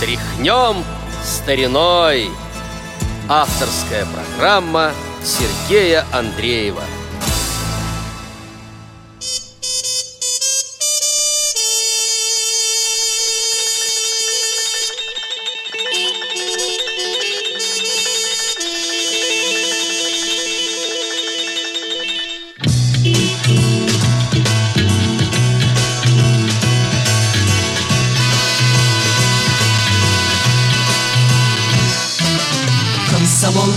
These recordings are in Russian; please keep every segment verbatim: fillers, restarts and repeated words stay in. «Тряхнём стариной». Авторская программа Сергея Андреева.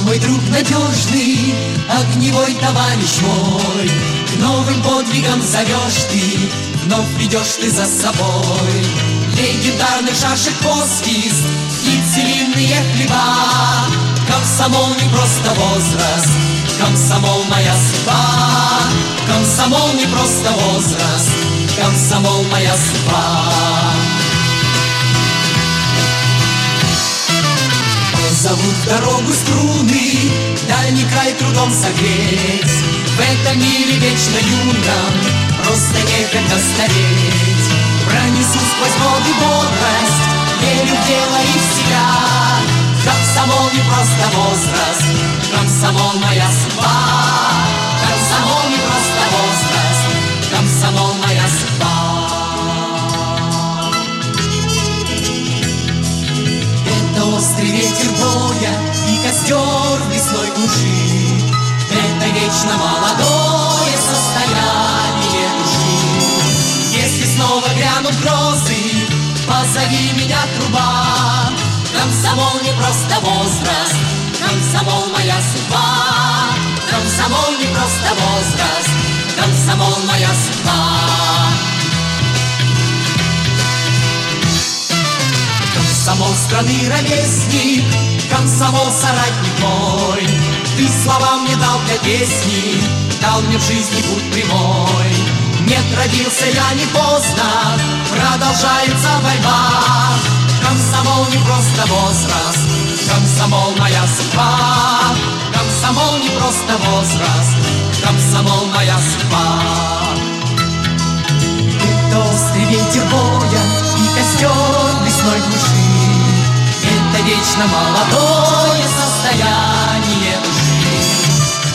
Мой друг надежный, огневой товарищ мой, к новым подвигам зовешь ты, вновь ведешь ты за собой. Легендарных шашек посвист и целинные хлеба. Комсомол не просто возраст, комсомол моя судьба. Комсомол не просто возраст, комсомол моя судьба. Зовут дорогу струны, дальний край трудом согреть. В этом мире вечно юном, просто некогда стареть. Пронесу сквозь годы бодрость, верю в дело и в себя. Комсомол не просто возраст, комсомол моя судьба. Комсомол не просто возраст, комсомол моя судьба. Острый ветер боя и костер в лесной глуши. Это вечно молодое состояние души. Если снова грянут грозы, позови меня, труба. Комсомол не просто возраст, комсомол моя судьба. Комсомол не просто возраст, комсомол моя судьба. Комсомол страны ровесник, комсомол соратник мой. Ты слова мне дал для песни, дал мне в жизни путь прямой. Нет, родился я не поздно, продолжается борьба. Комсомол не просто возраст, комсомол моя судьба. Комсомол не просто возраст, комсомол моя судьба. Это острый ветер боя и костер в лесной глуши. Это вечно молодое состояние души.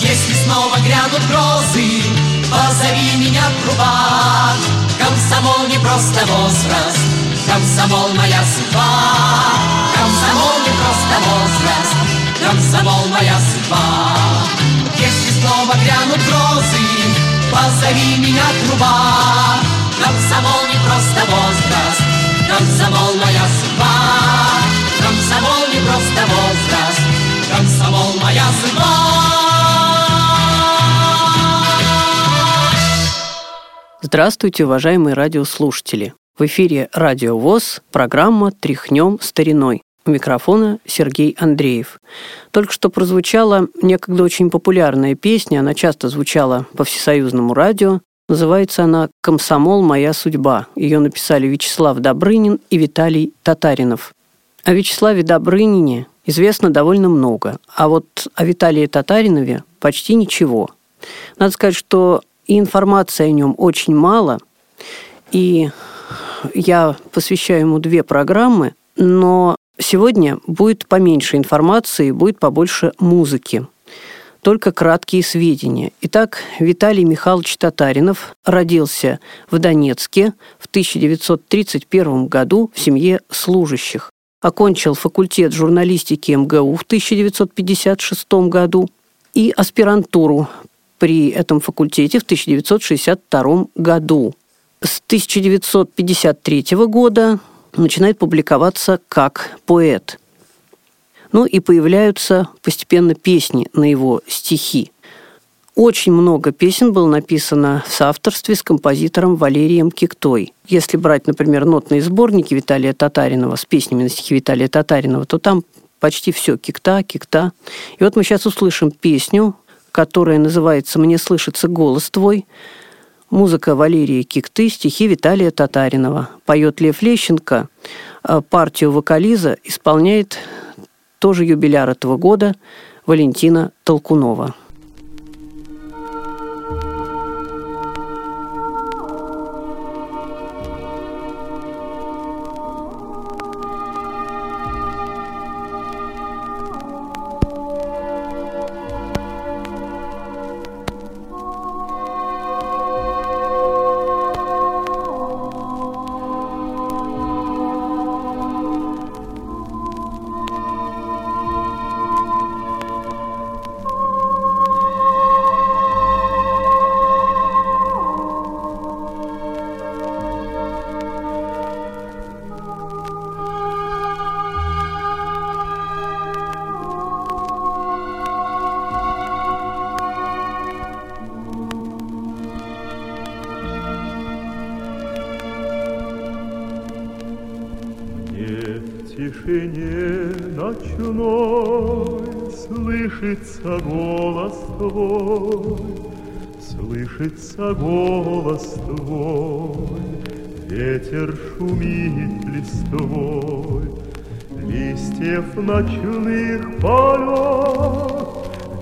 Если снова грянут грозы, позови меня, труба. Комсомол не просто возраст, комсомол моя судьба. Комсомол не просто возраст, комсомол моя судьба. Если снова грянут грозы, позови меня, труба. Комсомол не просто возраст, комсомол моя судьба. Комсомол не просто возраст, комсомол моя судьба. Здравствуйте, уважаемые радиослушатели! В эфире Радио ВОС, программа «Тряхнем стариной». У микрофона Сергей Андреев. Только что прозвучала некогда очень популярная песня, она часто звучала по всесоюзному радио. Называется она «Комсомол. Моя судьба». Ее написали Вячеслав Добрынин и Виталий Татаринов. О Вячеславе Добрынине известно довольно много, а вот о Виталии Татаринове почти ничего. Надо сказать, что и информации о нем очень мало, и я посвящаю ему две программы, но сегодня будет поменьше информации, будет побольше музыки. Только краткие сведения. Итак, Виталий Михайлович Татаринов родился в Донецке в тысяча девятьсот тридцать первом году в семье служащих. Окончил факультет журналистики эм гэ у в тысяча девятьсот пятьдесят шестом году и аспирантуру при этом факультете в тысяча девятьсот шестьдесят втором году. С тысяча девятьсот пятьдесят третьего года начинает публиковаться как поэт. Ну и появляются постепенно песни на его стихи. Очень много песен было написано в соавторстве с композитором Валерием Киктой. Если брать, например, нотные сборники Виталия Татаринова с песнями на стихи Виталия Татаринова, то там почти все Кикта, Кикта. И вот мы сейчас услышим песню, которая называется «Мне слышится голос твой». Музыка Валерия Кикты, стихи Виталия Татаринова. Поет Лев Лещенко, партию вокализа исполняет тоже юбиляр этого года Валентина Толкунова. тишине ночной слышится голос твой, слышится голос твой, ветер шумит листвой, листьев ночных полет,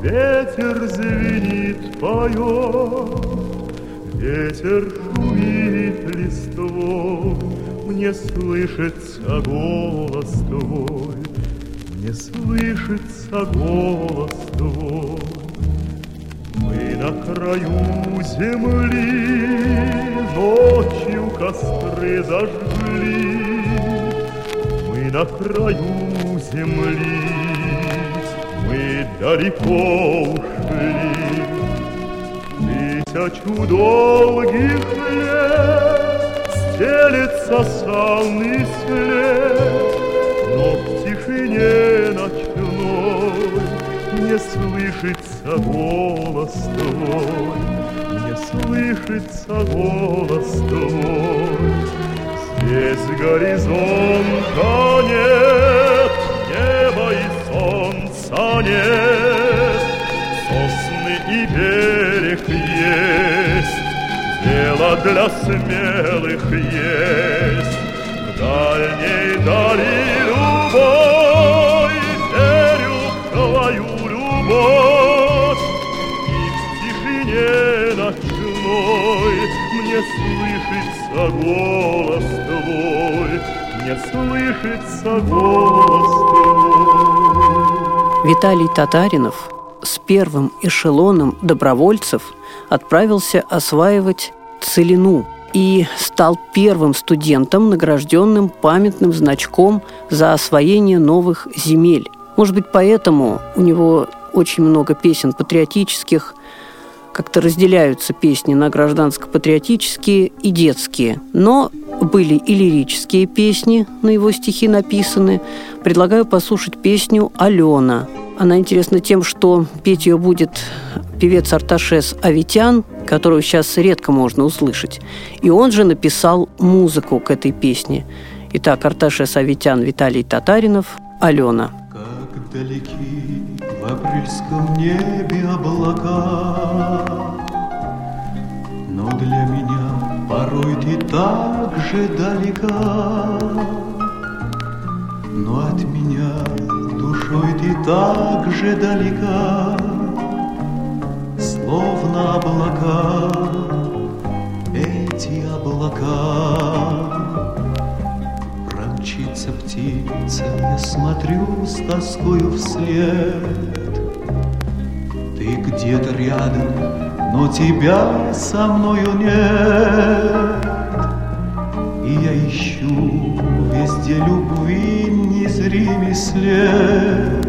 ветер звенит, поет, ветер шумит листвой, мне слышится голос твой, мне слышится голос твой. Мы на краю земли ночью костры зажгли, мы на краю земли, мы далеко ушли. Тысячу долгих лет стелется сонный след, но в тишине ночной не слышится голос твой, не слышится голос твой. Здесь горизонта нет, неба и солнца нет, сосны и берег есть, дело для смелых есть. В дальней дали любой верю в твою любовь, и в тишине ночной мне слышится голос твой, мне слышится голос твой. Виталий Татаринов с первым эшелоном добровольцев отправился осваивать Целину и стал первым студентом, награжденным памятным значком за освоение новых земель. Может быть, поэтому у него очень много песен патриотических, как-то разделяются песни на гражданско-патриотические и детские. Но были и лирические песни, на его стихи написаны. Предлагаю послушать песню «Алена». Она интересна тем, что петь ее будет певец Арташ Аветян, которую сейчас редко можно услышать. И он же написал музыку к этой песне. Итак, Арташ Аветян, Виталий Татаринов, «Алена». Как далеки в апрельском небе облака, но для меня порой ты так же далека, но от меня душой ты так же далека, словно облака, эти облака. Промчится птица, я смотрю с тоскою вслед. Ты где-то рядом, но тебя со мною нет. И я ищу везде любви незримый след.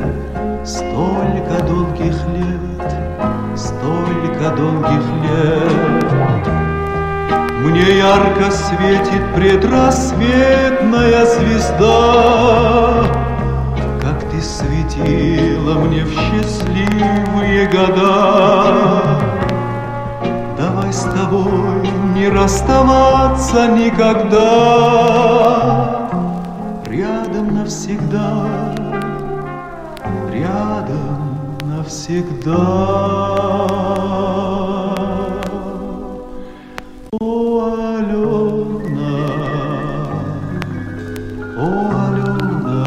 Столько долгих лет, столько долгих лет. Мне ярко светит предрассветная звезда, как ты светила мне в счастливые года. Давай с тобой не расставаться никогда, рядом навсегда, рядом навсегда. О, Алена, о, Алена,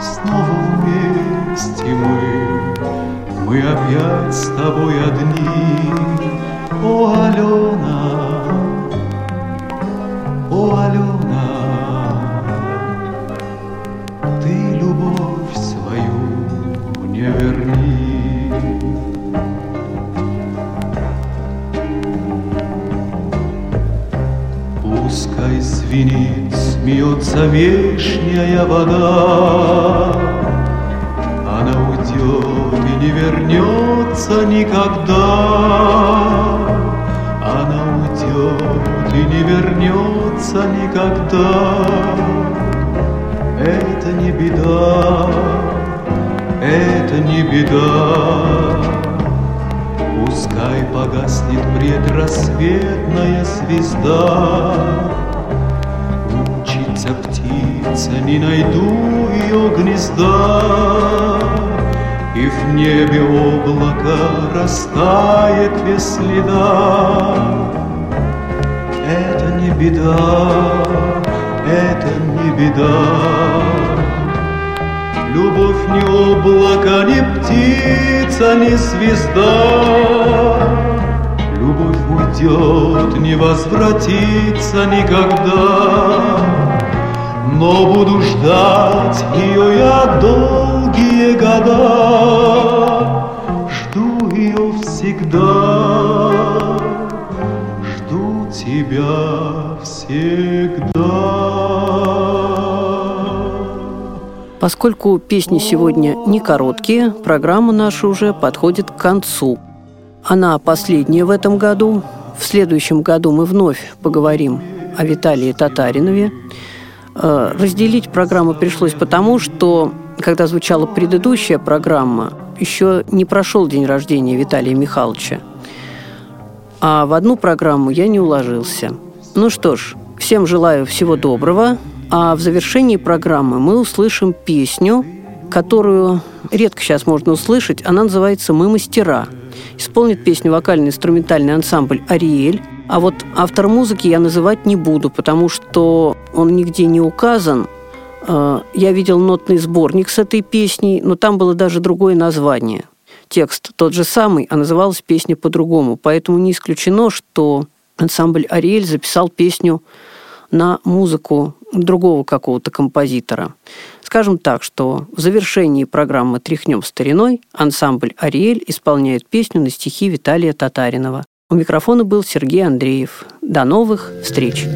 снова вместе мы, мы опять с тобой одни. О, Алена, о, Алена, ты любовь свою мне верни. Пускай звенит, смеется вешняя вода, она уйдет и не вернется никогда. И не вернется никогда. Это не беда, это не беда. Пускай погаснет предрассветная звезда, учится птица сердце не найду ее гнезда, и в небе облако растает без следа. Это не беда, это не беда. Любовь не облако, не птица, не звезда. Любовь уйдет, не возвратится никогда. Но буду ждать ее я долгие года. Жду ее всегда, жду тебя всегда. Поскольку песни сегодня не короткие, программа наша уже подходит к концу. Она последняя в этом году. В следующем году мы вновь поговорим о Виталии Татаринове. Разделить программу пришлось потому, что, когда звучала предыдущая программа, еще не прошел день рождения Виталия Михайловича. А в одну программу я не уложился. Ну что ж, всем желаю всего доброго. А в завершении программы мы услышим песню, которую редко сейчас можно услышать. Она называется «Мы мастера». Исполнит песню вокально-инструментальный ансамбль «Ариэль». А вот автор музыки я называть не буду, потому что он нигде не указан. Я видел нотный сборник с этой песней, но там было даже другое название. Текст тот же самый, а называлась песня по-другому. Поэтому не исключено, что ансамбль «Ариэль» записал песню на музыку другого какого-то композитора. Скажем так, что в завершении программы «Тряхнём стариной» ансамбль «Ариэль» исполняет песню на стихи Виталия Татаринова. У микрофона был Сергей Андреев. До новых встреч!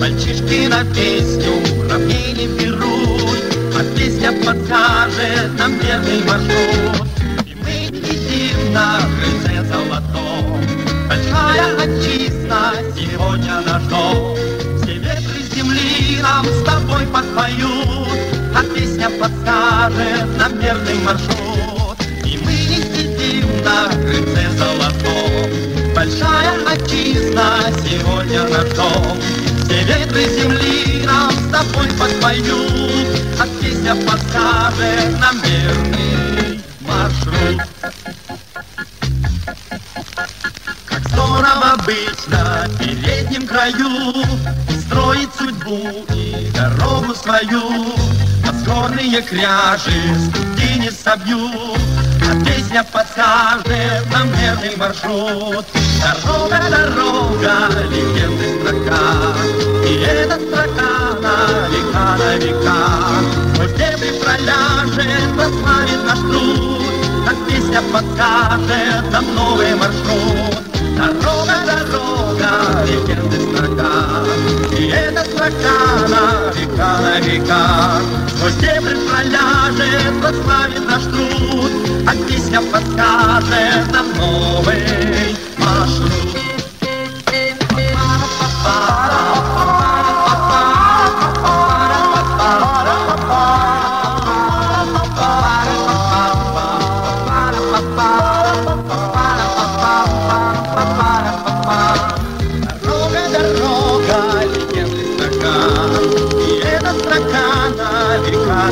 Мальчишки на песню уравней не берут, а песня подскажет нам верный маршрут. И мы летим на крыльце золотом, большая отчизна сегодня наш дом. Все ветры земли нам с тобой подпоют, а песня подскажет нам верный маршрут. И мы летим на крыльце золотом, большая отчизна сегодня наш дом. Все ветры земли нам с тобой подпоют, а песня подскажет нам верный маршрут. Как здорово быть на переднем краю, строить судьбу и дорогу свою. Подгорные кряжи ступни не собьют, а песня подскажет нам верный маршрут. Дорога, дорога, легенды строка, и эта строка на века, на века. Хоть дебри проляжет, прославит наш труд, так песня подскажет нам новый маршрут. Дорога, дорога, легенды строка, и эта строка на века, на века. Хоть дебри проляжет, прославит наш труд, так песня подскажет нам новый маршрут. Дорога, дорога, легенды строка, и эта строка на века,